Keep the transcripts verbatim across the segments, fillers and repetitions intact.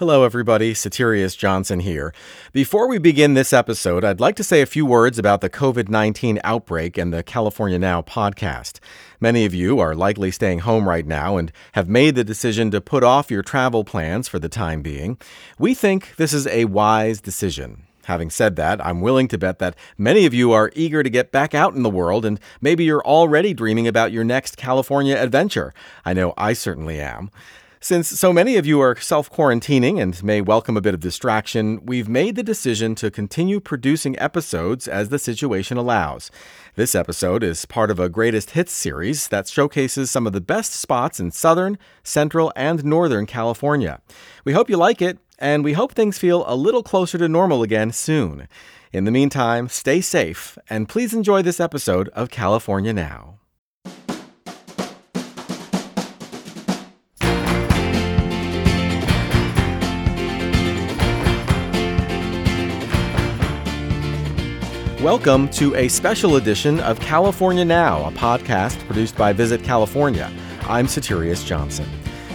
Hello everybody, Soterios Johnson here. Before we begin this episode, I'd like to say a few words about the covid nineteen outbreak and the California Now podcast. Many of you are likely staying home right now and have made the decision to put off your travel plans for the time being. We think this is a wise decision. Having said that, I'm willing to bet that many of you are eager to get back out in the world, and maybe you're already dreaming about your next California adventure. I know I certainly am. Since so many of you are self-quarantining and may welcome a bit of distraction, we've made the decision to continue producing episodes as the situation allows. This episode is part of a Greatest Hits series that showcases some of the best spots in Southern, Central, and Northern California. We hope you like it. And we hope things feel a little closer to normal again soon. In the meantime, stay safe, and please enjoy this episode of California Now. Welcome to a special edition of California Now, a podcast produced by Visit California. I'm Soterios Johnson.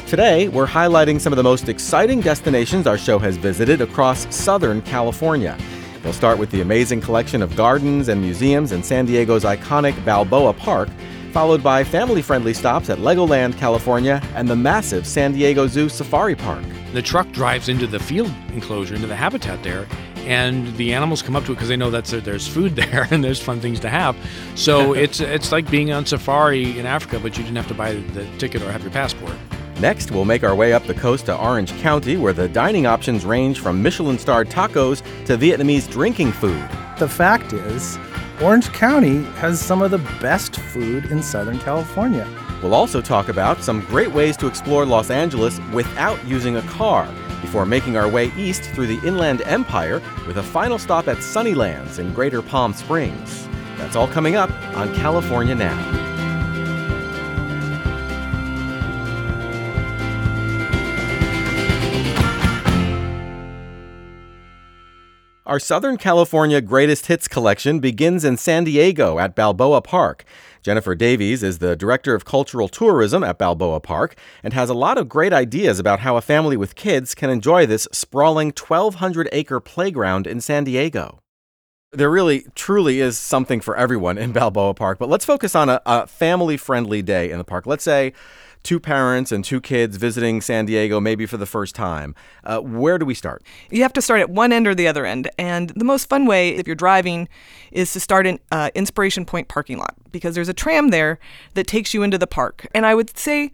Today, we're highlighting some of the most exciting destinations our show has visited across Southern California. We'll start with the amazing collection of gardens and museums in San Diego's iconic Balboa Park, followed by family-friendly stops at Legoland California and the massive San Diego Zoo Safari Park. The truck drives into the field enclosure, into the habitat there, and the animals come up to it because they know that there's food there and there's fun things to have. So it's it's like being on safari in Africa, but you didn't have to buy the ticket or have your passport. Next, we'll make our way up the coast to Orange County, where the dining options range from Michelin-starred tacos to Vietnamese drinking food. The fact is, Orange County has some of the best food in Southern California. We'll also talk about some great ways to explore Los Angeles without using a car, before making our way east through the Inland Empire with a final stop at Sunnylands in Greater Palm Springs. That's all coming up on California Now. Our Southern California Greatest Hits collection begins in San Diego at Balboa Park. Jennifer Davies is the Director of Cultural Tourism at Balboa Park and has a lot of great ideas about how a family with kids can enjoy this sprawling twelve hundred acre playground in San Diego. There really, truly is something for everyone in Balboa Park, but let's focus on a, a family-friendly day in the park. Let's say two parents and two kids visiting San Diego maybe for the first time. Uh, where do we start? You have to start at one end or the other end. And the most fun way, if you're driving, is to start in uh, Inspiration Point parking lot, because there's a tram there that takes you into the park. And I would say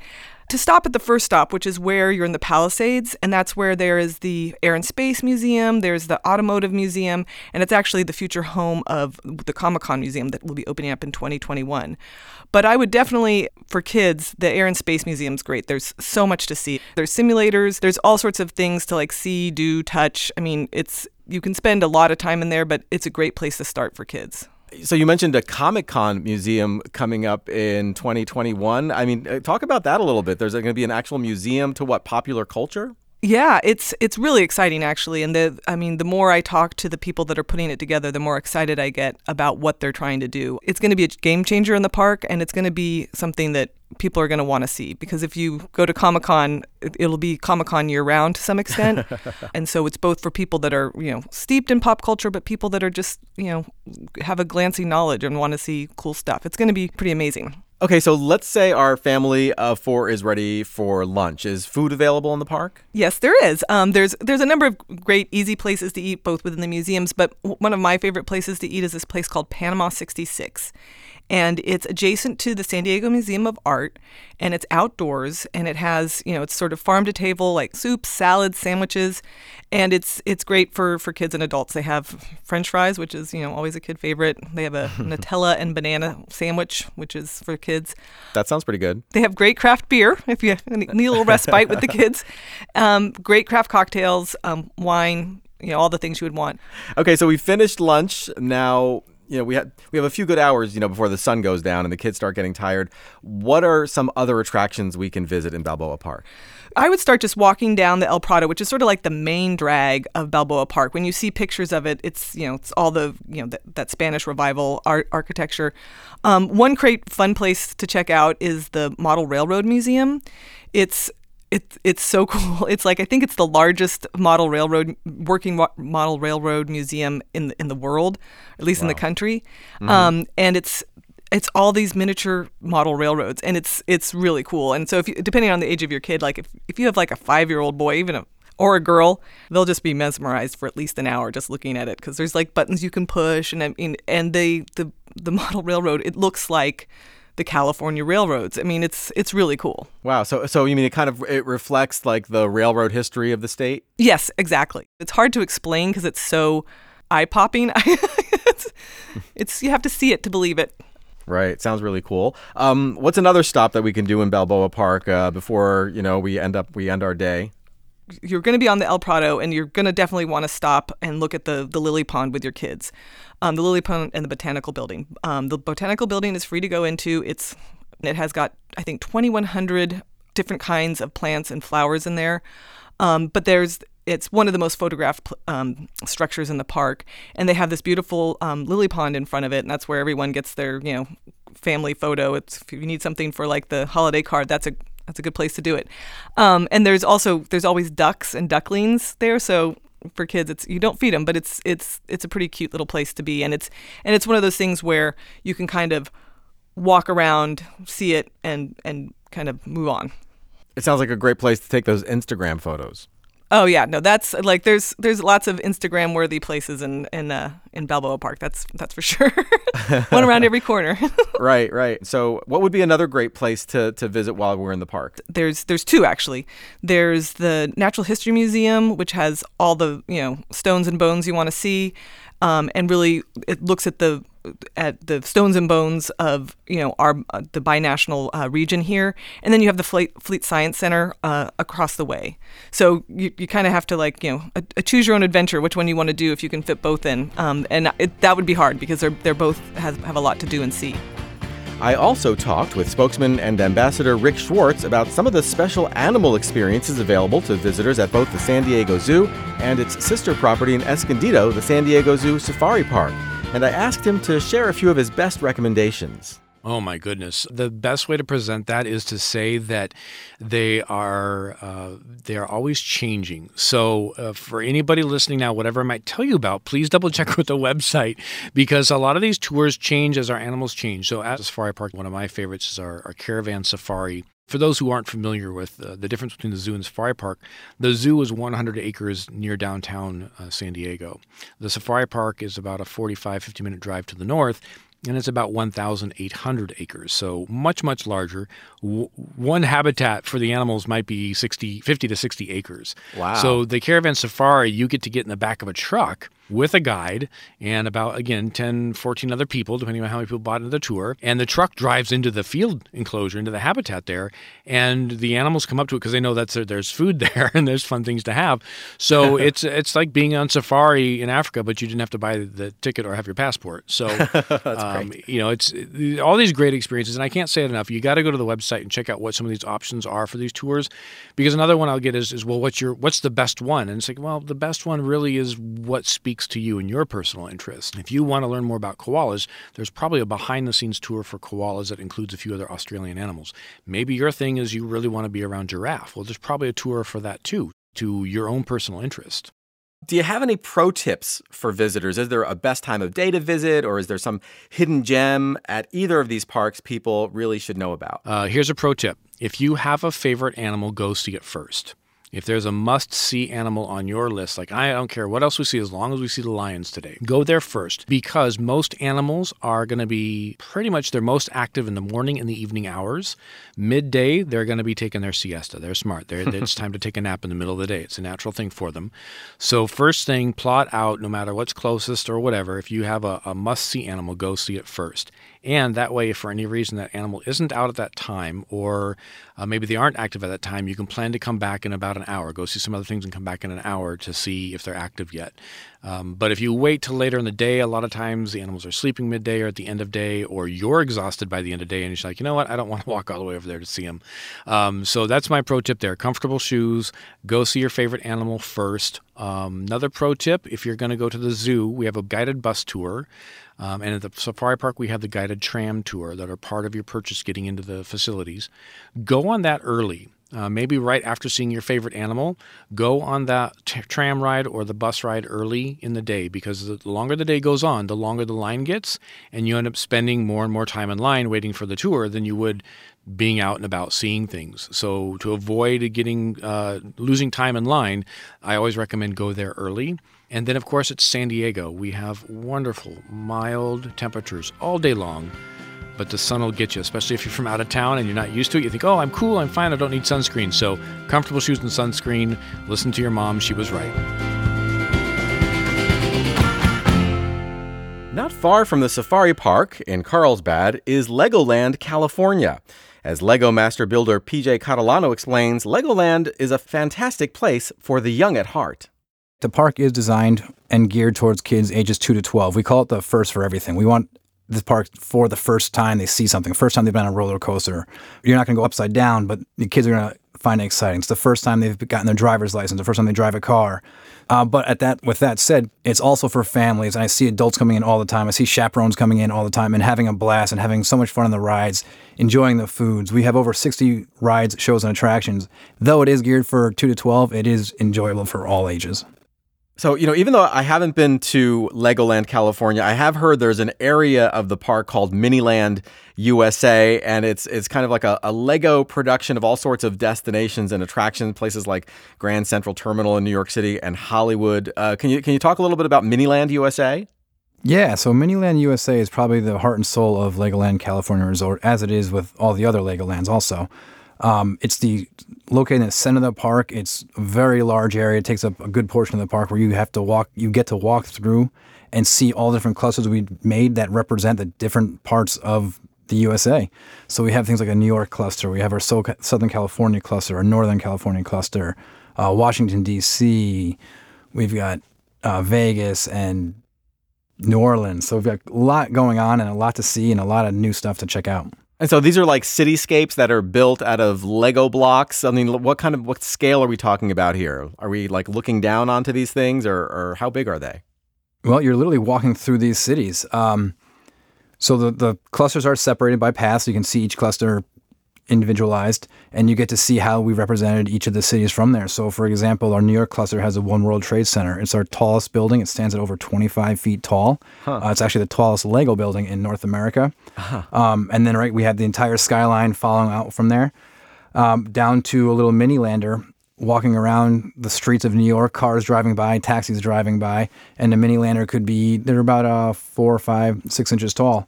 to stop at the first stop, which is where you're in the Palisades, and that's where there is the Air and Space Museum, there's the Automotive Museum, and it's actually the future home of the Comic-Con Museum that will be opening up in twenty twenty-one. But I would definitely, for kids, the Air and Space Museum's great. There's so much to see. There's simulators. There's all sorts of things to like see, do, touch. I mean, it's you can spend a lot of time in there, but it's a great place to start for kids. So you mentioned a Comic-Con museum coming up in twenty twenty-one. I mean, talk about that a little bit. There's going to be an actual museum to what, popular culture? Yeah, it's it's really exciting, actually. And the I mean, the more I talk to the people that are putting it together, the more excited I get about what they're trying to do. It's going to be a game changer in the park, and it's going to be something that people are going to want to see, because if you go to Comic-Con, it'll be Comic-Con year-round to some extent. And so it's both for people that are, you know, steeped in pop culture, but people that are just, you know, have a glancing knowledge and want to see cool stuff. It's going to be pretty amazing. Okay, so let's say our family of four is ready for lunch. Is food available in the park? Yes, there is. Um, there's there's a number of great, easy places to eat, both within the museums, but one of my favorite places to eat is this place called Panama sixty-six. And it's adjacent to the San Diego Museum of Art, and it's outdoors, and it has, you know, it's sort of farm to table, like soups, salads, sandwiches, and it's it's great for, for kids and adults. They have French fries, which is, you know, always a kid favorite. They have a Nutella and banana sandwich, which is for kids. That sounds pretty good. They have great craft beer, if you need a little respite with the kids. Um, great craft cocktails, um, wine, you know, all the things you would want. Okay, so we finished lunch. Now, you know, we have, we have a few good hours, you know, before the sun goes down and the kids start getting tired. What are some other attractions we can visit in Balboa Park? I would start just walking down the El Prado, which is sort of like the main drag of Balboa Park. When you see pictures of it, it's, you know, it's all the, you know, the, that Spanish revival art, architecture. Um, one great fun place to check out is the Model Railroad Museum. It's It's it's so cool. It's like, I think it's the largest model railroad working model railroad museum in in the world, at least wow. in the country. Mm-hmm. Um, and it's it's all these miniature model railroads, and it's it's really cool. And so, if you, depending on the age of your kid, like if, if you have like a five year old boy, even a or a girl, they'll just be mesmerized for at least an hour just looking at it, because there's like buttons you can push, and I mean, and they the the model railroad, it looks like the California railroads. I mean, it's it's really cool. Wow. So so you mean it kind of it reflects like the railroad history of the state? Yes, exactly. It's hard to explain because it's so eye-popping. it's, it's you have to see it to believe it. Right. Sounds really cool. Um, what's another stop that we can do in Balboa Park uh, before you know we end up we end our day? You're going to be on the El Prado, and you're going to definitely want to stop and look at the, the lily pond with your kids, um, the lily pond and the botanical building. Um, the botanical building is free to go into. It's it has got, I think, twenty-one hundred different kinds of plants and flowers in there. Um, but there's it's one of the most photographed um, structures in the park, and they have this beautiful um, lily pond in front of it, and that's where everyone gets their you know family photo. It's, if you need something for like the holiday card, that's a That's a good place to do it. Um, and there's also there's always ducks and ducklings there. So for kids, it's you don't feed them, but it's it's it's a pretty cute little place to be. And it's and it's one of those things where you can kind of walk around, see it, and and kind of move on. It sounds like a great place to take those Instagram photos. Oh yeah, no, that's like there's there's lots of Instagram worthy places in in uh, in Balboa Park. That's that's for sure. One around every corner. Right, right. So, what would be another great place to to visit while we're in the park? There's there's two actually. There's the Natural History Museum, which has all the you know stones and bones you want to see, um, and really it looks at the at the stones and bones of you know our uh, the binational uh, region here, and then you have the Fleet, Fleet Science Center uh, across the way. So you, you kind of have to like you know a, a choose your own adventure, which one you want to do if you can fit both in. Um, and it, that would be hard because they're they're both has, have a lot to do and see. I also talked with spokesman and ambassador Rick Schwartz about some of the special animal experiences available to visitors at both the San Diego Zoo and its sister property in Escondido, the San Diego Zoo Safari Park. And I asked him to share a few of his best recommendations. Oh, my goodness. The best way to present that is to say that they are uh, they are always changing. So uh, for anybody listening now, whatever I might tell you about, please double check with the website, because a lot of these tours change as our animals change. So at the Safari Park, one of my favorites is our, our caravan safari. For those who aren't familiar with uh, the difference between the zoo and the safari park, the zoo is one hundred acres near downtown uh, San Diego. The safari park is about a forty-five, fifty minute drive to the north, and it's about one thousand eight hundred acres, so much, much larger. W- one habitat for the animals might be sixty, fifty to sixty acres. Wow. So the caravan safari, you get to get in the back of a truck with a guide and about, again, ten, fourteen other people, depending on how many people bought into the tour. And the truck drives into the field enclosure, into the habitat there, and the animals come up to it because they know that's there's food there and there's fun things to have. So it's it's like being on safari in Africa, but you didn't have to buy the ticket or have your passport. So, um, you know, it's all these great experiences. And I can't say it enough. You got to go to the website and check out what some of these options are for these tours, because another one I'll get is, is well, what's your what's the best one? And it's like, well, the best one really is what speaks to you and your personal interest. If you want to learn more about koalas, there's probably a behind-the-scenes tour for koalas that includes a few other Australian animals. Maybe your thing is you really want to be around giraffe. Well, there's probably a tour for that too, to your own personal interest. Do you have any pro tips for visitors? Is there a best time of day to visit, or is there some hidden gem at either of these parks people really should know about? Uh, here's a pro tip. If you have a favorite animal, go see it first. If there's a must-see animal on your list, like I don't care what else we see as long as we see the lions today, go there first, because most animals are going to be pretty much their most active in the morning and the evening hours. Midday, they're going to be taking their siesta. They're smart. They're, it's time to take a nap in the middle of the day. It's a natural thing for them. So first thing, plot out, no matter what's closest or whatever, if you have a, a must-see animal, go see it first. And that way, if for any reason that animal isn't out at that time, or uh, maybe they aren't active at that time, you can plan to come back in about an hour. Go see some other things and come back in an hour to see if they're active yet. Um, but if you wait till later in the day, a lot of times the animals are sleeping midday or at the end of day, or you're exhausted by the end of day, and you're like, you know what, I don't want to walk all the way over there to see them. Um, so that's my pro tip there. Comfortable shoes. Go see your favorite animal first. Um, another pro tip, if you're going to go to the zoo, we have a guided bus tour. Um, and at the Safari Park, we have the guided tram tour that are part of your purchase getting into the facilities. Go on that early. Uh, maybe right after seeing your favorite animal, go on that t- tram ride or the bus ride early in the day, because the longer the day goes on, the longer the line gets, and you end up spending more and more time in line waiting for the tour than you would being out and about seeing things. So to avoid getting uh, losing time in line, I always recommend go there early. And then, of course, it's San Diego. We have wonderful, mild temperatures all day long. But the sun will get you, especially if you're from out of town and you're not used to it. You think, oh, I'm cool, I'm fine, I don't need sunscreen. So comfortable shoes and sunscreen. Listen to your mom. She was right. Not far from the Safari Park in Carlsbad is Legoland California. As Lego master builder P J Catalano explains, Legoland is a fantastic place for the young at heart. The park is designed and geared towards kids ages two to twelve. We call it the first for everything. We want this park for the first time they see something, first time they've been on a roller coaster. You're not going to go upside down, but the kids are going to find it exciting. It's the first time they've gotten their driver's license, the first time they drive a car. Uh, but at that, with that said, it's also for families. And I see adults coming in all the time. I see chaperones coming in all the time and having a blast and having so much fun on the rides, enjoying the foods. We have over sixty rides, shows, and attractions. Though it is geared for two to twelve, it is enjoyable for all ages. So, you know, even though I haven't been to Legoland, California, I have heard there's an area of the park called Miniland U S A, and it's it's kind of like a, a Lego production of all sorts of destinations and attractions, places like Grand Central Terminal in New York City and Hollywood. Uh, can you can you talk a little bit about Miniland U S A? Yeah, so Miniland U S A is probably the heart and soul of Legoland, California Resort, as it is with all the other Legolands also. Um, it's the located in the center of the park. It's a very large area. It takes up a good portion of the park where you have to walk. You get to walk through and see all the different clusters we made that represent the different parts of the U S A. So we have things like a New York cluster. We have our so- Southern California cluster, our Northern California cluster, uh, Washington, D C. We've got uh, Vegas and New Orleans. So we've got a lot going on and a lot to see and a lot of new stuff to check out. And so these are like cityscapes that are built out of Lego blocks. I mean, what kind of, what scale are we talking about here? Are we like looking down onto these things, or, or how big are they? Well, you're literally walking through these cities. Um, so the, the clusters are separated by paths. You can see each cluster individualized, and you get to see how we represented each of the cities from there. So, for example, our New York cluster has a One World Trade Center. It's our tallest building. It stands at over twenty-five feet tall. Huh. Uh, it's actually the tallest Lego building in North America. Uh-huh. Um, and then, right, we have the entire skyline following out from there, um, down to a little mini-lander walking around the streets of New York, cars driving by, taxis driving by, and the mini-lander could be, they're about uh, four or five, six inches tall.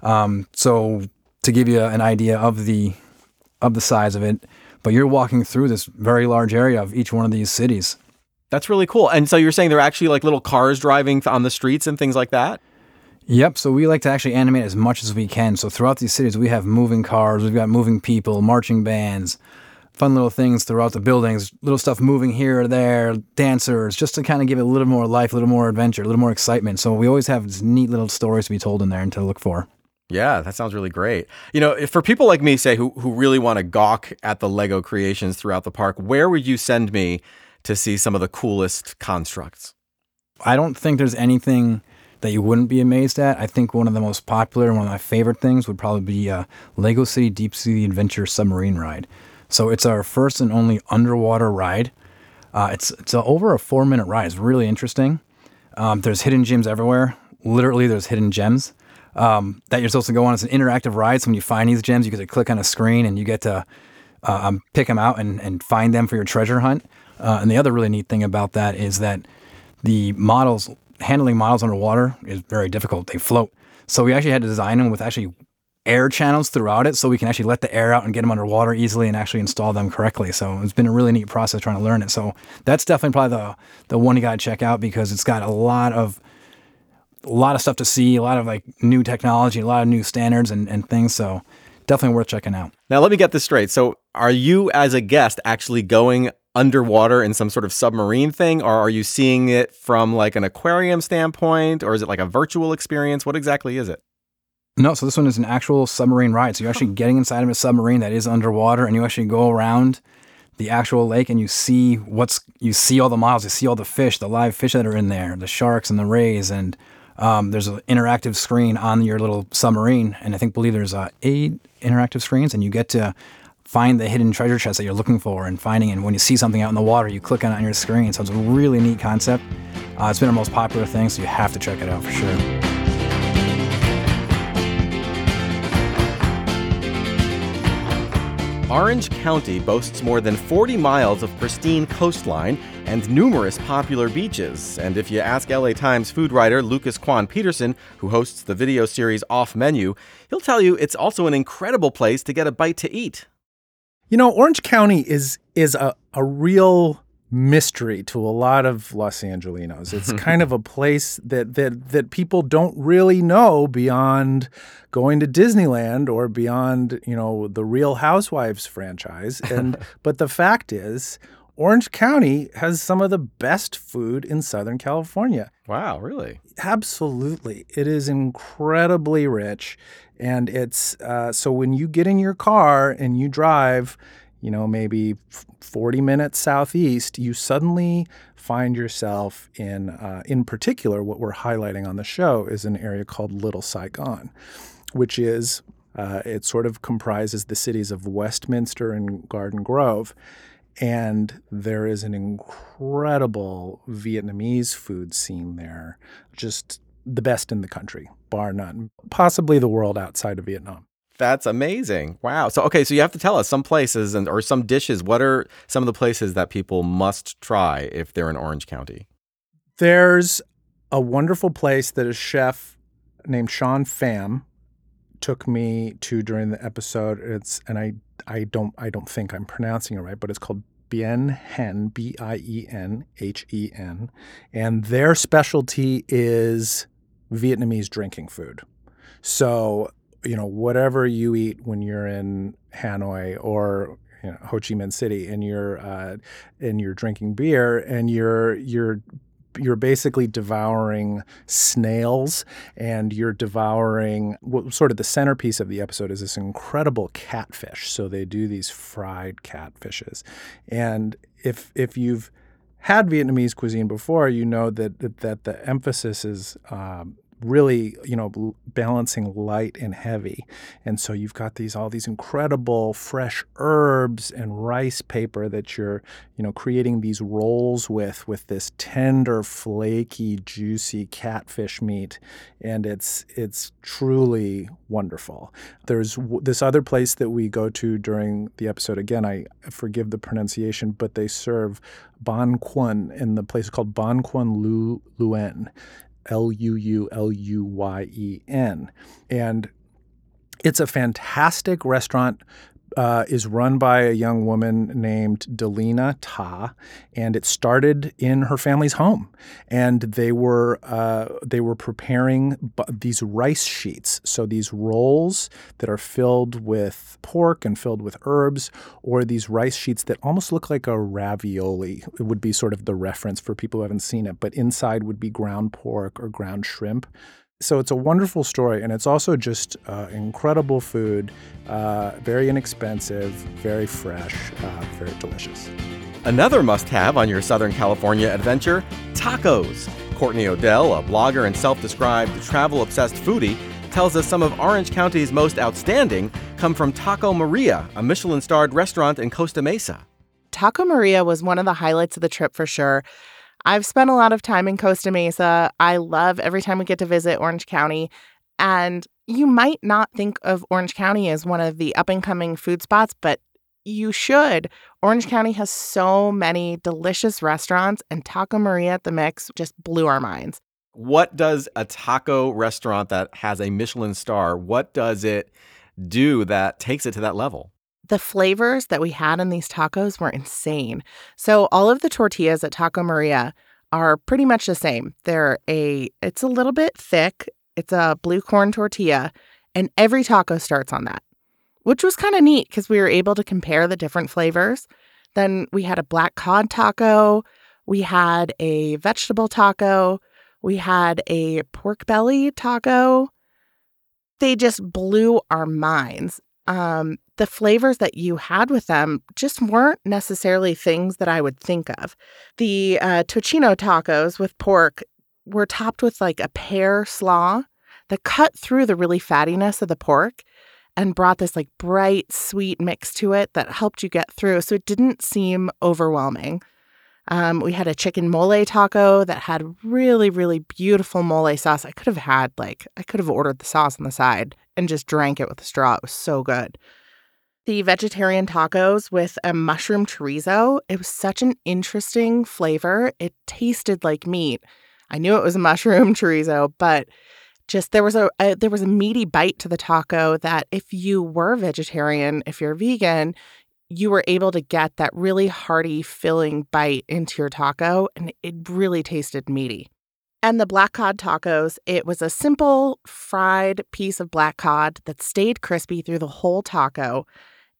Um, so, to give you an idea of the of the size of it, but you're walking through this very large area of each one of these cities. That's really cool. And so you're saying there are actually like little cars driving on the streets and things like that? Yep. So we like to actually animate as much as we can. So throughout these cities, we have moving cars, we've got moving people, marching bands, fun little things throughout the buildings, little stuff moving here or there, dancers, just to kind of give it a little more life, a little more adventure, a little more excitement. So we always have these neat little stories to be told in there and to look for. Yeah, that sounds really great. You know, for people like me, say, who who really want to gawk at the Lego creations throughout the park, where would you send me to see some of the coolest constructs? I don't think there's anything that you wouldn't be amazed at. I think one of the most popular and one of my favorite things would probably be a LEGO City Deep Sea Adventure submarine ride. So it's our first and only underwater ride. Uh, it's it's a, over a four-minute ride. It's really interesting. Um, there's hidden gems everywhere. Literally, there's hidden gems. Um, that you're supposed to go on. It's an interactive ride. So when you find these gems, you get to click on a screen and you get to uh, um, pick them out and, and find them for your treasure hunt. Uh, and the other really neat thing about that is that the models, handling models underwater is very difficult. They float. So we actually had to design them with actually air channels throughout it so we can actually let the air out and get them underwater easily and actually install them correctly. So it's been a really neat process trying to learn it. So that's definitely probably the, the one you got to check out because it's got a lot of a lot of stuff to see, a lot of like new technology, a lot of new standards and, and things. So definitely worth checking out. Now, let me get this straight. So are you as a guest actually going underwater in some sort of submarine thing, or are you seeing it from like an aquarium standpoint, or is it like a virtual experience? What exactly is it? No, so this one is an actual submarine ride. So you're actually getting inside of a submarine that is underwater, and you actually go around the actual lake and you see what's, you see all the models, you see all the fish, the live fish that are in there, the sharks and the rays, and Um, there's an interactive screen on your little submarine, and I think, believe there's uh, eight interactive screens, and you get to find the hidden treasure chest that you're looking for and finding it. And when you see something out in the water, you click on it on your screen. So it's a really neat concept. Uh, it's been our most popular thing, so you have to check it out for sure. Orange County boasts more than forty miles of pristine coastline and numerous popular beaches. And if you ask L A Times food writer Lucas Kwan-Peterson, who hosts the video series Off Menu, he'll tell you it's also an incredible place to get a bite to eat. You know, Orange County is is a, a real mystery to a lot of Los Angelinos. It's kind of a place that, that, that people don't really know beyond going to Disneyland or beyond, you know, the Real Housewives franchise. And but the fact is, Orange County has some of the best food in Southern California. Wow, really? Absolutely. It is incredibly rich. And it's uh, so when you get in your car and you drive, you know, maybe forty minutes southeast, you suddenly find yourself in, uh, in particular, what we're highlighting on the show is an area called Little Saigon, which is, uh, it sort of comprises the cities of Westminster and Garden Grove. And there is an incredible Vietnamese food scene there, just the best in the country, bar none, possibly the world outside of Vietnam. That's amazing. Wow. So, okay, so you have to tell us some places and or some dishes. What are some of the places that people must try if they're in Orange County? There's a wonderful place that a chef named Sean Pham took me to during the episode. It's and I I don't I don't think I'm pronouncing it right, but it's called Bien Hen, B I E N H E N. And their specialty is Vietnamese drinking food. So, you know, whatever you eat when you're in Hanoi or, you know, Ho Chi Minh City, and you're uh, and you're drinking beer and you're you're you're basically devouring snails, and you're devouring well, sort of the centerpiece of the episode is this incredible catfish. So they do these fried catfishes, and if if you've had Vietnamese cuisine before, you know that that, that the emphasis is Um, really, you know, balancing light and heavy. And so you've got these all these incredible fresh herbs and rice paper that you're, you know, creating these rolls with, with this tender, flaky, juicy catfish meat. And it's it's truly wonderful. There's w- this other place that we go to during the episode. Again, I forgive the pronunciation, but they serve banh quan in the place called banh quan lu luen. L U U L U Y E N. And it's a fantastic restaurant, uh, is run by a young woman named Delina Ta, and it started in her family's home. And they were uh, they were preparing b- these rice sheets, so these rolls that are filled with pork and filled with herbs, or these rice sheets that almost look like a ravioli. It would be sort of the reference for people who haven't seen it, but inside would be ground pork or ground shrimp. So it's a wonderful story, and it's also just uh, incredible food, uh, very inexpensive, very fresh, uh, very delicious. Another must-have on your Southern California adventure, tacos. Courtney O'Dell, a blogger and self-described travel-obsessed foodie, tells us some of Orange County's most outstanding come from Taco Maria, a Michelin-starred restaurant in Costa Mesa. Taco Maria was one of the highlights of the trip for sure. I've spent a lot of time in Costa Mesa. I love every time we get to visit Orange County. And you might not think of Orange County as one of the up-and-coming food spots, but you should. Orange County has so many delicious restaurants, and Taco Maria at the Mix just blew our minds. What does a taco restaurant that has a Michelin star, what does it do that takes it to that level? The flavors that we had in these tacos were insane. So all of the tortillas at Taco Maria are pretty much the same. They're a, it's a little bit thick. It's a blue corn tortilla, and every taco starts on that, which was kind of neat because we were able to compare the different flavors. Then we had a black cod taco. We had a vegetable taco. We had a pork belly taco. They just blew our minds. Um, the flavors that you had with them just weren't necessarily things that I would think of. The uh, tocino tacos with pork were topped with like a pear slaw that cut through the really fattiness of the pork. and brought this like bright, sweet mix to it that helped you get through. So it didn't seem overwhelming. Um, we had a chicken mole taco that had really, really beautiful mole sauce. I could have had like, I could have ordered the sauce on the side and just drank it with a straw. It was so good. The vegetarian tacos with a mushroom chorizo, it was such an interesting flavor. It tasted like meat. I knew it was a mushroom chorizo, but just there was a, a there was a meaty bite to the taco that if you were vegetarian, if you're vegan, you were able to get that really hearty, filling bite into your taco, and it really tasted meaty. And the black cod tacos, it was a simple fried piece of black cod that stayed crispy through the whole taco.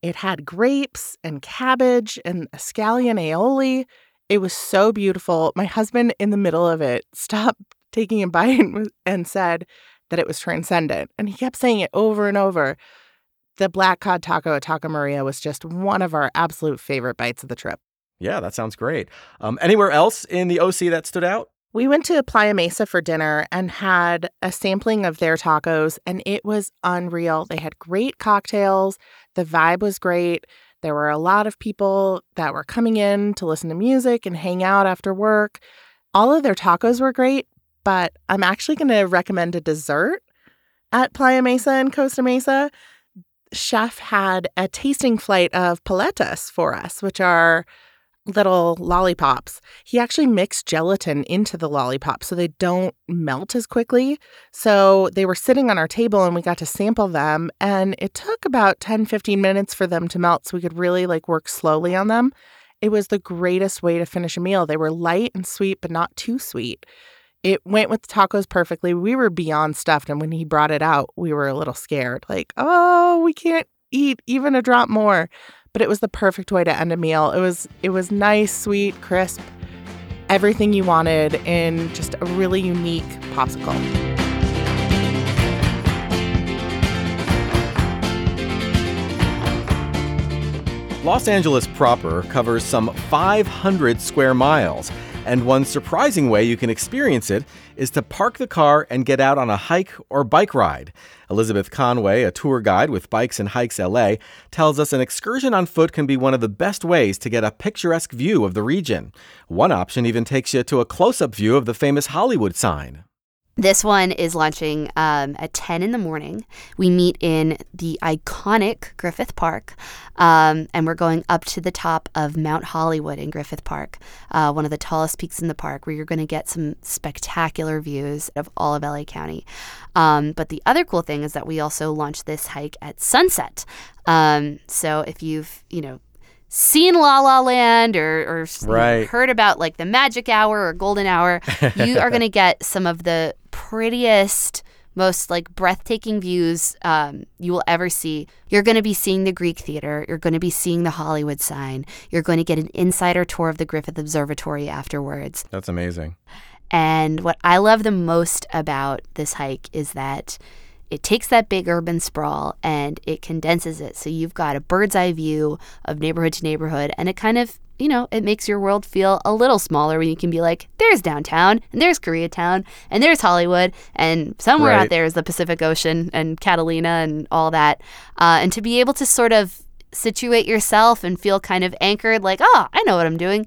It had grapes and cabbage and scallion aioli. It was so beautiful. My husband, in the middle of it, stopped taking a bite and, and said that it was transcendent. And he kept saying it over and over. The black cod taco at Taco Maria was just one of our absolute favorite bites of the trip. Yeah, that sounds great. Um, anywhere else in the O C that stood out? We went to Playa Mesa for dinner and had a sampling of their tacos, and it was unreal. They had great cocktails. The vibe was great. There were a lot of people that were coming in to listen to music and hang out after work. All of their tacos were great, but I'm actually going to recommend a dessert at Playa Mesa in Costa Mesa. Chef had a tasting flight of paletas for us, which are little lollipops. He actually mixed gelatin into the lollipop so they don't melt as quickly. So they were sitting on our table and we got to sample them. And it took about ten, fifteen minutes for them to melt so we could really like work slowly on them. It was the greatest way to finish a meal. They were light and sweet, but not too sweet. It went with tacos perfectly. We were beyond stuffed. And when he brought it out, we were a little scared. Like, oh, we can't eat even a drop more. But it was the perfect way to end a meal. It was it was nice, sweet, crisp, everything you wanted in just a really unique popsicle. Los Angeles proper covers some five hundred square miles, and one surprising way you can experience it is to park the car and get out on a hike or bike ride. Elizabeth Conway, a tour guide with Bikes and Hikes L A, tells us an excursion on foot can be one of the best ways to get a picturesque view of the region. One option even takes you to a close-up view of the famous Hollywood sign. This one is launching um, at ten in the morning. We meet in the iconic Griffith Park, um, and we're going up to the top of Mount Hollywood in Griffith Park, uh, one of the tallest peaks in the park, where you're going to get some spectacular views of all of L A County. Um, but the other cool thing is that we also launched this hike at sunset. Um, so if you've, you know, seen La La Land or, or right. heard about like the magic hour or golden hour, you are going to get some of the prettiest, most like breathtaking views um, you will ever see. You're going to be seeing the Greek Theater. You're going to be seeing the Hollywood sign. You're going to get an insider tour of the Griffith Observatory afterwards. That's amazing. And what I love the most about this hike is that it takes that big urban sprawl and it condenses it. So you've got a bird's eye view of neighborhood to neighborhood, and it kind of, you know, it makes your world feel a little smaller when you can be like, there's downtown and there's Koreatown and there's Hollywood and somewhere right. out there is the Pacific Ocean and Catalina and all that. Uh, and to be able to sort of situate yourself and feel kind of anchored, like, oh, I know what I'm doing.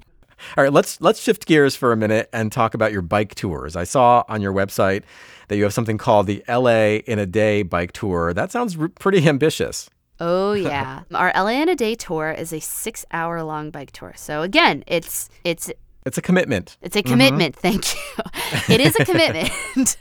All right, let's let's shift gears for a minute and talk about your bike tours. I saw on your website that you have something called the L A in a Day bike tour. That sounds r- pretty ambitious. Oh, yeah. Our L A in a Day tour is a six-hour long bike tour. So again, it's it's it's a commitment. It's a commitment. Mm-hmm. Thank you. It is a commitment.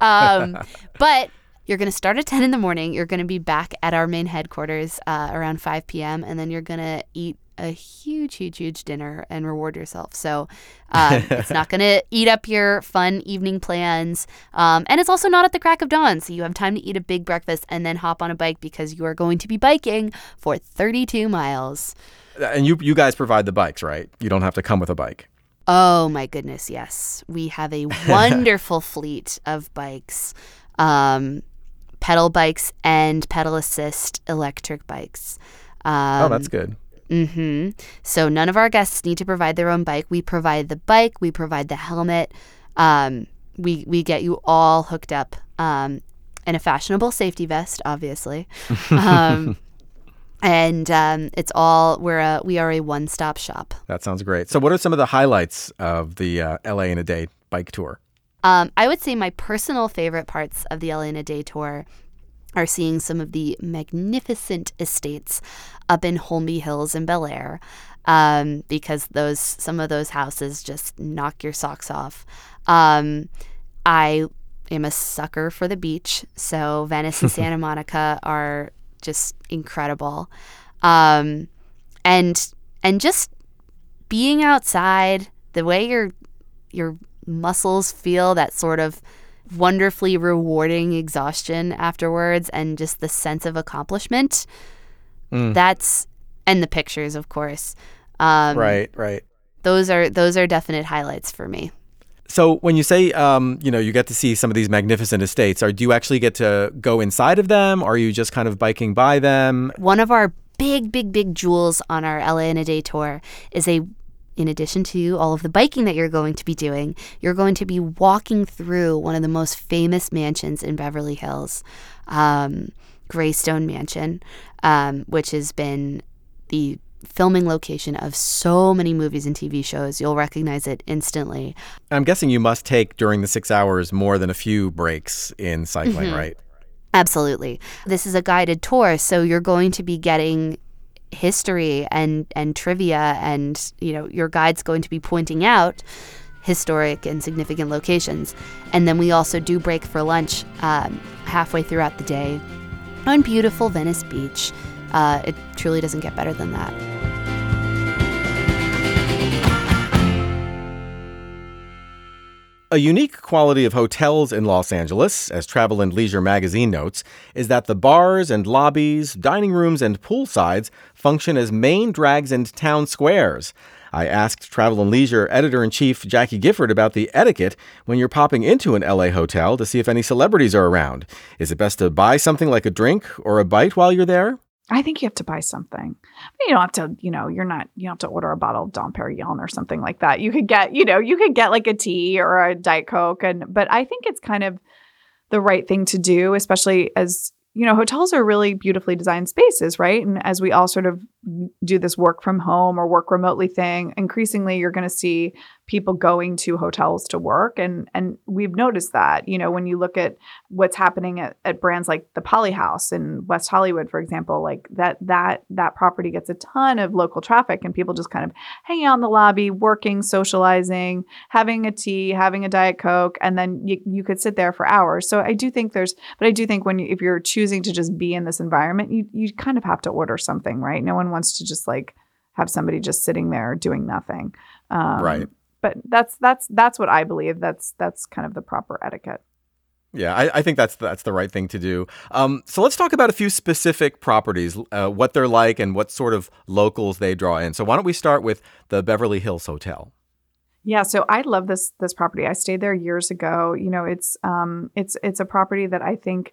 um, but you're going to start at ten in the morning. You're going to be back at our main headquarters uh, around five p.m. and then you're going to eat a huge, huge, huge dinner and reward yourself. So um, it's not going to eat up your fun evening plans. Um, and it's also not at the crack of dawn. So you have time to eat a big breakfast and then hop on a bike because you are going to be biking for thirty-two miles. And you, you guys provide the bikes, right? You don't have to come with a bike. Oh, my goodness. Yes. We have a wonderful fleet of bikes, um, pedal bikes and pedal assist electric bikes. Um, oh, that's good. Mm-hmm. So none of our guests need to provide their own bike. We provide the bike. We provide the helmet. Um, we we get you all hooked up. Um, and a fashionable safety vest, obviously. Um, and um, it's all, we're a, we are a one-stop shop. That sounds great. So what are some of the highlights of the uh, L A in a Day bike tour? Um, I would say my personal favorite parts of the L A in a Day tour are seeing some of the magnificent estates up in Holmby Hills and Bel Air, um, because those some of those houses just knock your socks off. Um, I am a sucker for the beach, so Venice and Santa Monica are just incredible. Um, and and just being outside, the way your your muscles feel that sort of wonderfully rewarding exhaustion afterwards, and just the sense of accomplishment. Mm. That's, and the pictures, of course. Um, right, right. Those are those are definite highlights for me. So when you say, um, you know, you get to see some of these magnificent estates, or do you actually get to go inside of them? Or are you just kind of biking by them? One of our big, big, big jewels on our L A in a Day tour is a, in addition to all of the biking that you're going to be doing, you're going to be walking through one of the most famous mansions in Beverly Hills, um, Greystone Mansion, um, which has been the filming location of so many movies and T V shows. You'll recognize it instantly. I'm guessing you must take during the six hours more than a few breaks in cycling, mm-hmm. right? Absolutely. This is a guided tour, so you're going to be getting history and, and trivia, and you know, your guide's going to be pointing out historic and significant locations. And then we also do break for lunch um, halfway throughout the day on beautiful Venice Beach. Uh, it truly doesn't get better than that. A unique quality of hotels in Los Angeles, as Travel and Leisure magazine notes, is that the bars and lobbies, dining rooms and poolsides function as main drags and town squares. I asked Travel and Leisure editor-in-chief Jackie Gifford about the etiquette when you're popping into an L A hotel to see if any celebrities are around. Is it best to buy something like a drink or a bite while you're there? I think you have to buy something. You don't have to, you know, you're not, you don't have to order a bottle of Dom Perignon or something like that. You could get, you know, you could get like a tea or a Diet Coke. And, but I think it's kind of the right thing to do, especially as, you know, hotels are really beautifully designed spaces, right? And as we all sort of do this work from home or work remotely thing, increasingly you're going to see people going to hotels to work. And and we've noticed that, you know, when you look at what's happening at, at brands like the Poly House in West Hollywood, for example, like that that that property gets a ton of local traffic, and people just kind of hanging out in the lobby, working, socializing, having a tea, having a Diet Coke, and then you, you could sit there for hours. So I do think there's, but I do think when you, if you're choosing to just be in this environment, you you kind of have to order something, right? No one wants to just like have somebody just sitting there doing nothing. Um, right. But that's that's that's what I believe. That's that's kind of the proper etiquette. Yeah, I, I think that's that's the right thing to do. Um, so let's talk about a few specific properties, uh, what they're like and what sort of locals they draw in. So why don't we start with the Beverly Hills Hotel? Yeah, so I love this this property. I stayed there years ago. You know, it's um, it's it's a property that I think,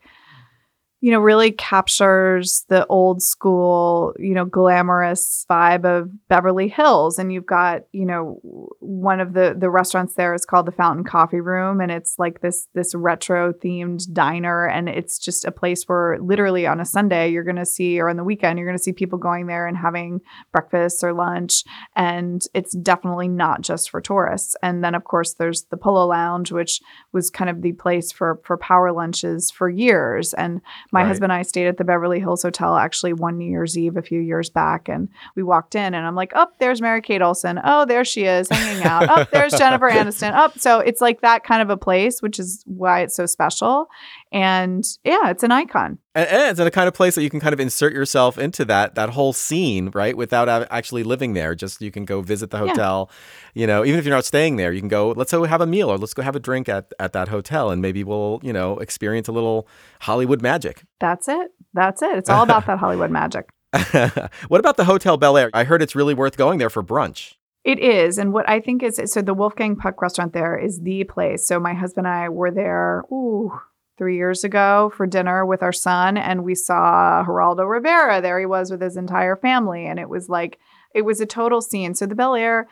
you know, really captures the old school, you know, glamorous vibe of Beverly Hills. And you've got, you know, one of the the restaurants there is called the Fountain Coffee Room. And it's like this this retro themed diner. And it's just a place where literally on a Sunday you're going to see, or on the weekend, you're going to see people going there and having breakfast or lunch. And it's definitely not just for tourists. And then, of course, there's the Polo Lounge, which was kind of the place for, for power lunches for years. And my right. husband and I stayed at the Beverly Hills Hotel actually one New Year's Eve a few years back, and we walked in and I'm like, oh, there's Mary-Kate Olsen. Oh, there she is hanging out. Oh, there's Jennifer Aniston. Oh, so it's like that kind of a place, which is why it's so special. And yeah, it's an icon. And, and it's a kind of place that you can kind of insert yourself into that that whole scene, right? Without actually living there. Just you can go visit the hotel. Yeah. You know, even if you're not staying there, you can go, let's go have a meal or let's go have a drink at, at that hotel. And maybe we'll, you know, experience a little Hollywood magic. That's it. That's it. It's all about that Hollywood magic. What about the Hotel Bel Air? I heard it's really worth going there for brunch. It is. And what I think is, so the Wolfgang Puck restaurant there is the place. So my husband and I were there, ooh, three years ago for dinner with our son, and we saw Geraldo Rivera. There he was with his entire family. And it was like, it was a total scene. So the Bel Air,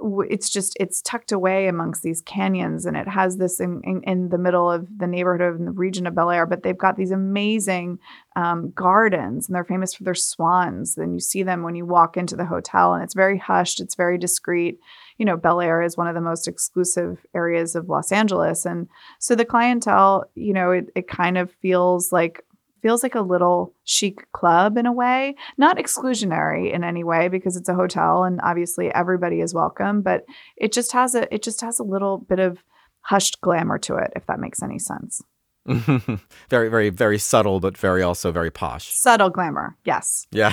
it's just, it's tucked away amongst these canyons, and it has this in, in, in the middle of the neighborhood of, in the region of Bel Air, but they've got these amazing um, gardens, and they're famous for their swans. Then you see them when you walk into the hotel, and it's very hushed. It's very discreet. You know, Bel Air is one of the most exclusive areas of Los Angeles. And so the clientele, you know, it, it kind of feels like, feels like a little chic club in a way, not exclusionary in any way, because it's a hotel and obviously everybody is welcome, but it just has a, it just has a little bit of hushed glamour to it, if that makes any sense. Very, very, very subtle, but very also very posh. Subtle glamour. Yes. Yeah.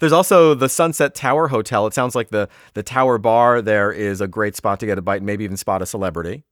There's also the Sunset Tower Hotel. It sounds like the, the Tower Bar there is a great spot to get a bite, maybe even spot a celebrity.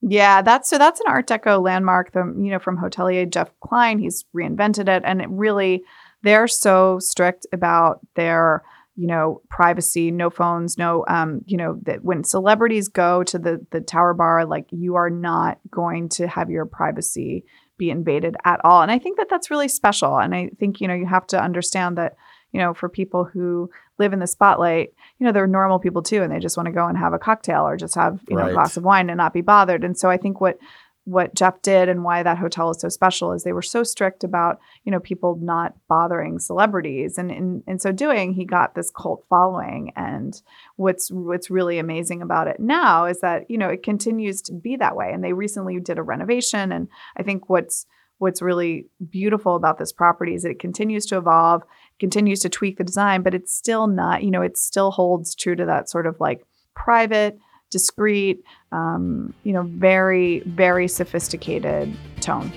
Yeah, that's so that's an Art Deco landmark, the, you know, from hotelier Jeff Klein. He's reinvented it. And it really, they're so strict about their, you know, privacy, no phones, no, um, you know, that when celebrities go to the the Tower Bar, like, you are not going to have your privacy be invaded at all. And I think that that's really special. And I think, you know, you have to understand that, you know, for people who live in the spotlight, you know, they're normal people too, and they just want to go and have a cocktail or just have, you know, right. a glass of wine and not be bothered. And so I think what what Jeff did and why that hotel is so special is they were so strict about, you know, people not bothering celebrities. And in, in so doing, he got this cult following. And what's what's really amazing about it now is that, you know, it continues to be that way. And they recently did a renovation. And I think what's what's really beautiful about this property is that it continues to evolve, continues to tweak the design, but it's still not, you know, it still holds true to that sort of like private, discreet, um, you know, very, very sophisticated tone.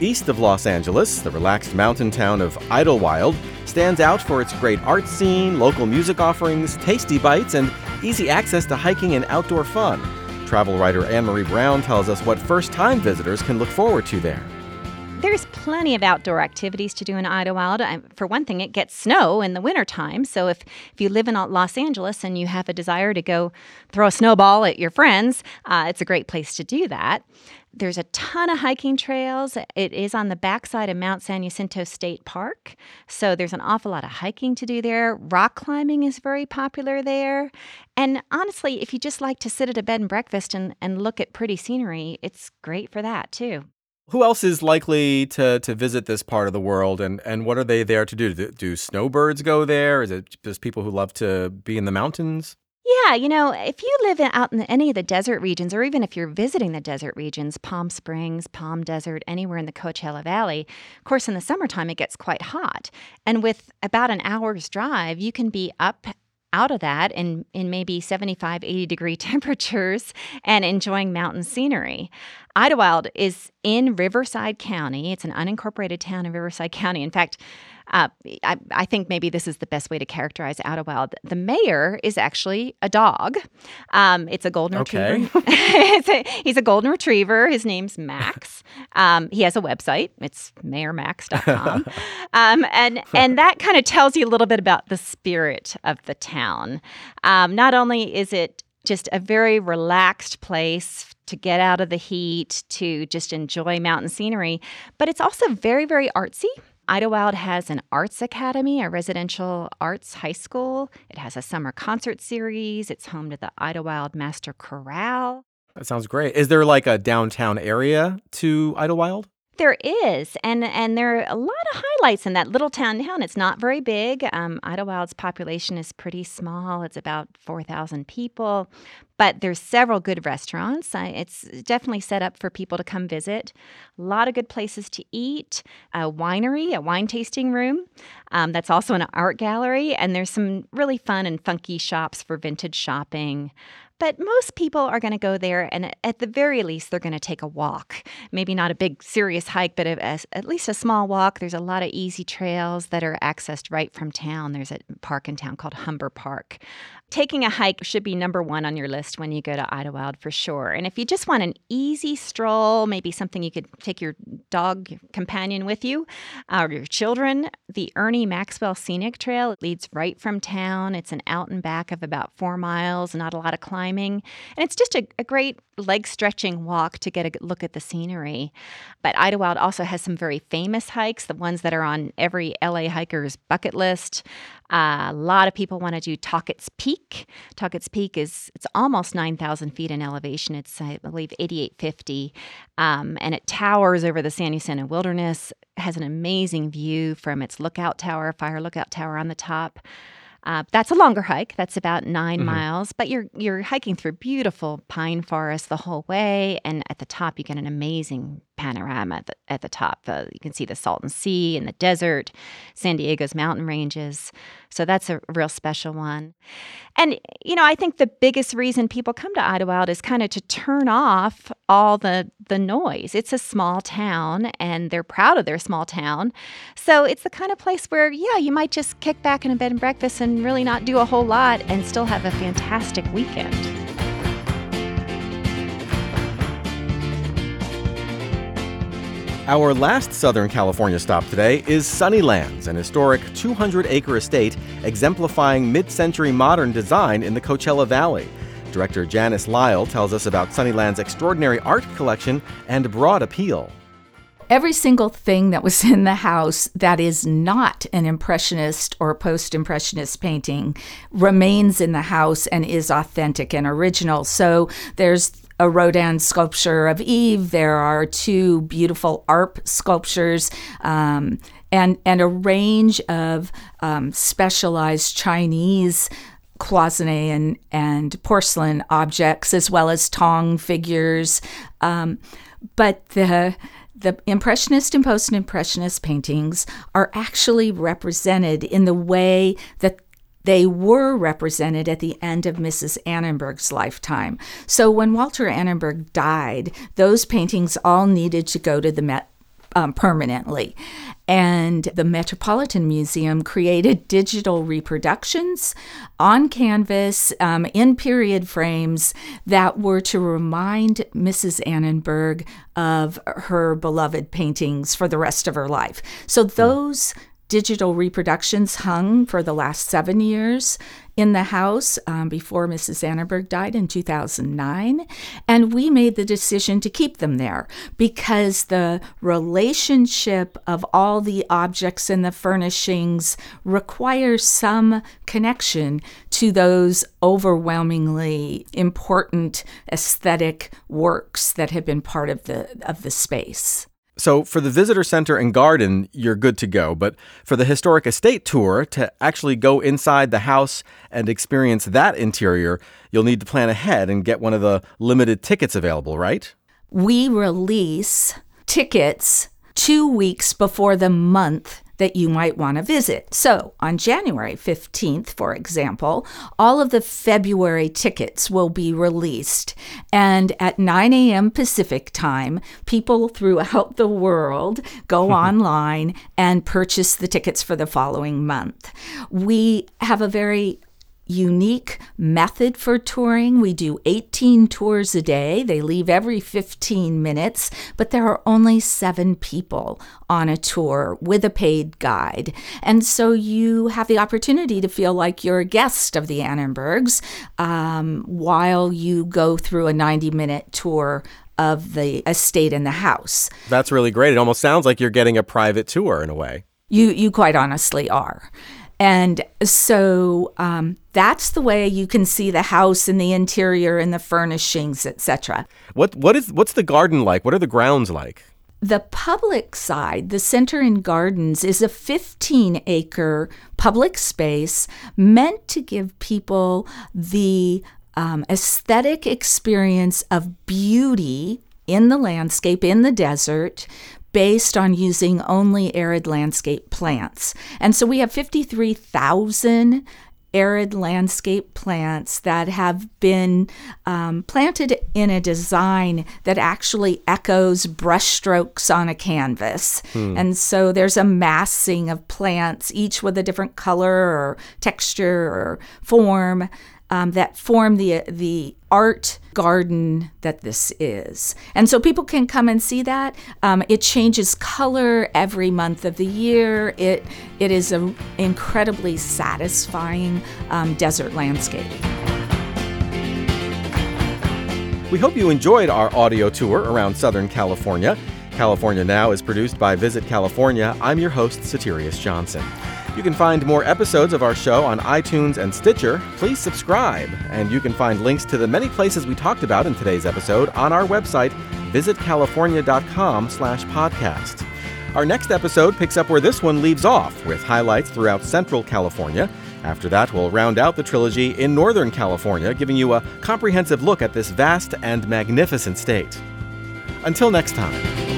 East of Los Angeles, the relaxed mountain town of Idyllwild stands out for its great art scene, local music offerings, tasty bites, and easy access to hiking and outdoor fun. Travel writer Anne-Marie Brown tells us what first-time visitors can look forward to there. There's plenty of outdoor activities to do in Idyllwild. For one thing, it gets snow in the wintertime. So if, if you live in Los Angeles and you have a desire to go throw a snowball at your friends, uh, it's a great place to do that. There's a ton of hiking trails. It is on the backside of Mount San Jacinto State Park, so there's an awful lot of hiking to do there. Rock climbing is very popular there. And honestly, if you just like to sit at a bed and breakfast and, and look at pretty scenery, it's great for that too. Who else is likely to, to visit this part of the world, and, and what are they there to do? do? Do snowbirds go there? Is it just people who love to be in the mountains? Yeah, you know, if you live in, out in any of the desert regions, or even if you're visiting the desert regions, Palm Springs, Palm Desert, anywhere in the Coachella Valley, of course, in the summertime, it gets quite hot. And with about an hour's drive, you can be up out of that in, in maybe seventy-five, eighty degree temperatures and enjoying mountain scenery. Idyllwild is in Riverside County. It's an unincorporated town in Riverside County. In fact, uh, I, I think maybe this is the best way to characterize Idyllwild. The mayor is actually a dog. Um, it's a golden okay. retriever. it's a, he's a golden retriever. His name's Max. Um, he has a website. It's mayor max dot com. um, and, and that kind of tells you a little bit about the spirit of the town. Um, not only is it just a very relaxed place to get out of the heat, to just enjoy mountain scenery, but it's also very, very artsy. Idyllwild has an arts academy, a residential arts high school. It has a summer concert series. It's home to the Idyllwild Master Chorale. That sounds great. Is there like a downtown area to Idyllwild? There is, and and there are a lot of highlights in that little town. It's not very big. Um, Idyllwild's population is pretty small. It's about four thousand people, but there's several good restaurants. I, it's definitely set up for people to come visit. A lot of good places to eat, a winery, a wine tasting room. Um, that's also an art gallery, and there's some really fun and funky shops for vintage shopping. But most people are going to go there, and at the very least, they're going to take a walk. Maybe not a big, serious hike, but a, a, at least a small walk. There's a lot of easy trails that are accessed right from town. There's a park in town called Humber Park. Taking a hike should be number one on your list when you go to Idyllwild for sure. And if you just want an easy stroll, maybe something you could take your dog companion with you, uh, or your children, the Ernie Maxwell Scenic Trail leads right from town. It's an out and back of about four miles, not a lot of climbing. And it's just a, a great leg-stretching walk to get a look at the scenery. But Idyllwild also has some very famous hikes, the ones that are on every L A hiker's bucket list. Uh, a lot of people want to do Tockett's Peak. Tockett's Peak is, it's almost nine thousand feet in elevation. It's, I believe, eighty-eight fifty. Um, and it towers over the San Jacinto Wilderness. It has an amazing view from its lookout tower, fire lookout tower on the top. Uh, that's a longer hike. That's about nine mm-hmm. miles, but you're you're hiking through beautiful pine forest the whole way, and at the top you get an amazing panorama at the, at the top. Uh, you can see the Salton Sea and the desert, San Diego's mountain ranges. So that's a real special one. And, you know, I think the biggest reason people come to Idyllwild is kind of to turn off all the, the noise. It's a small town, and they're proud of their small town. So it's the kind of place where, yeah, you might just kick back in a bed and breakfast and really not do a whole lot and still have a fantastic weekend. Our last Southern California stop today is Sunnylands, an historic two hundred acre estate exemplifying mid-century modern design in the Coachella Valley. Director Janice Lyle tells us about Sunnyland's extraordinary art collection and broad appeal. Every single thing that was in the house that is not an Impressionist or Post-Impressionist painting remains in the house and is authentic and original. So there's a Rodin sculpture of Eve. There are two beautiful A R P sculptures, um, and and a range of um, specialized Chinese cloisonné and, and porcelain objects, as well as Tong figures. Um, but the the Impressionist and Post-Impressionist paintings are actually represented in the way that they were represented at the end of Missus Annenberg's lifetime. So when Walter Annenberg died, those paintings all needed to go to the Met um, permanently. And the Metropolitan Museum created digital reproductions on canvas, um, in period frames, that were to remind Missus Annenberg of her beloved paintings for the rest of her life. So those digital reproductions hung for the last seven years in the house um, before Missus Annenberg died in two thousand nine, and we made the decision to keep them there because the relationship of all the objects and the furnishings requires some connection to those overwhelmingly important aesthetic works that have been part of the of the space. So for the visitor center and garden, you're good to go. But for the historic estate tour, to actually go inside the house and experience that interior, you'll need to plan ahead and get one of the limited tickets available, right? We release tickets two weeks before the month that you might want to visit. So on January fifteenth, for example, all of the February tickets will be released. And at nine a.m. Pacific time, people throughout the world go online and purchase the tickets for the following month. We have a very unique method for touring. We do eighteen tours a day. They leave every fifteen minutes, but there are only seven people on a tour with a paid guide. And so you have the opportunity to feel like you're a guest of the Annenbergs um, while you go through a ninety minute tour of the estate and the house. That's really great. It almost sounds like you're getting a private tour in a way. You, you quite honestly are. And so um, that's the way you can see the house and the interior and the furnishings, et cetera. What what is what's the garden like? What are the grounds like? The public side, the Center and Gardens, is a fifteen acre public space meant to give people the um, aesthetic experience of beauty in the landscape, in the desert, based on using only arid landscape plants. And so we have fifty-three thousand arid landscape plants that have been um, planted in a design that actually echoes brushstrokes on a canvas. Hmm. And so there's a massing of plants, each with a different color or texture or form, um, that form the the art garden that this is. And so people can come and see that. Um, it changes color every month of the year. It It is an incredibly satisfying um, desert landscape. We hope you enjoyed our audio tour around Southern California. California Now is produced by Visit California. I'm your host, Soterios Johnson. You can find more episodes of our show on iTunes and Stitcher. Please subscribe, and you can find links to the many places we talked about in today's episode on our website, visit california dot com slash podcast. Our next episode picks up where this one leaves off, with highlights throughout Central California. After that, we'll round out the trilogy in Northern California, giving you a comprehensive look at this vast and magnificent state. Until next time.